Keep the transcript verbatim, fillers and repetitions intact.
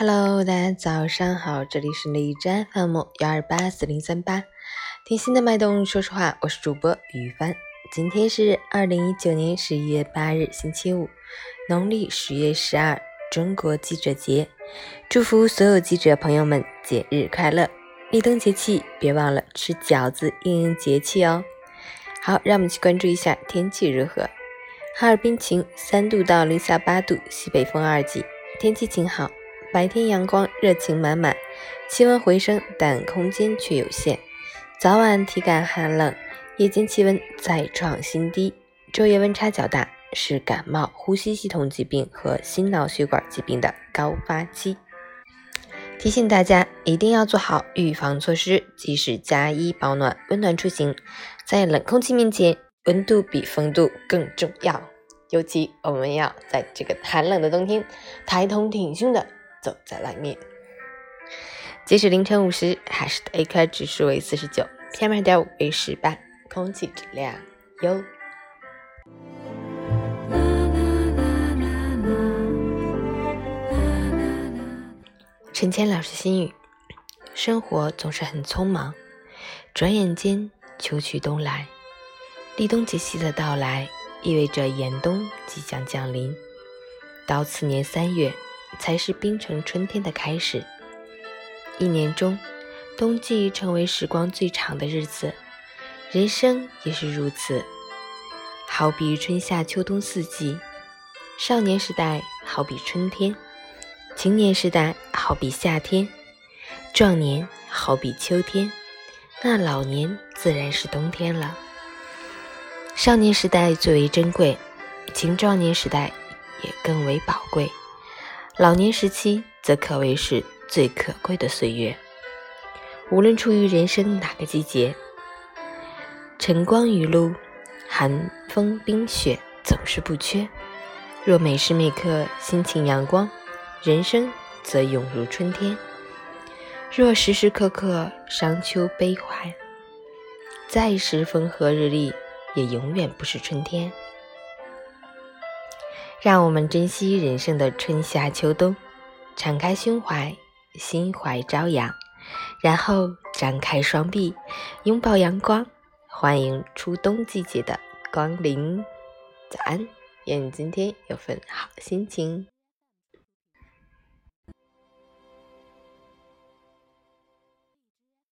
Hello， 大家早上好，这里是荔枝 F M 一二八四零三八，听心的脉动，说实话，我是主播于帆。今天是二零一九年十一月八日，星期五，农历十月十二，中国记者节。祝福所有记者朋友们节日快乐！立冬节气，别忘了吃饺子应应节气哦。好，让我们去关注一下天气如何。哈尔滨晴，三度到零下八度，西北风二级，天气晴好。白天阳光热情满满，气温回升，但空间却有限，早晚体感寒冷，夜间气温再创新低，昼夜温差较大，是感冒、呼吸系统疾病和心脑血管疾病的高发期。提醒大家一定要做好预防措施，及时加衣保暖，温暖出行。在冷空气面前，温度比风度更重要，尤其我们要在这个寒冷的冬天抬头挺胸的走在外面。截止凌晨五时，海市的 A Q I 指数为四十九， P M 二点五 为十八，空气质量优。陈谦老师心语：生活总是很匆忙，转眼间秋去冬来。立冬节气的到来，意味着严冬即将降临，到次年三月才是冰城春天的开始。一年中，冬季成为时光最长的日子，人生也是如此。好比春夏秋冬四季，少年时代好比春天，青年时代好比夏天，壮年好比秋天，那老年自然是冬天了。少年时代最为珍贵，青壮年时代也更为宝贵，老年时期则可谓是最可贵的岁月。无论处于人生哪个季节，晨光雨露、寒风冰雪总是不缺。若每时每刻心情阳光，人生则永如春天；若时时刻刻伤秋悲怀，再时风和日丽，也永远不是春天。让我们珍惜人生的春夏秋冬，敞开胸怀，心怀朝阳，然后张开双臂，拥抱阳光，欢迎初冬季节的光临。早安，愿你今天有份好心情。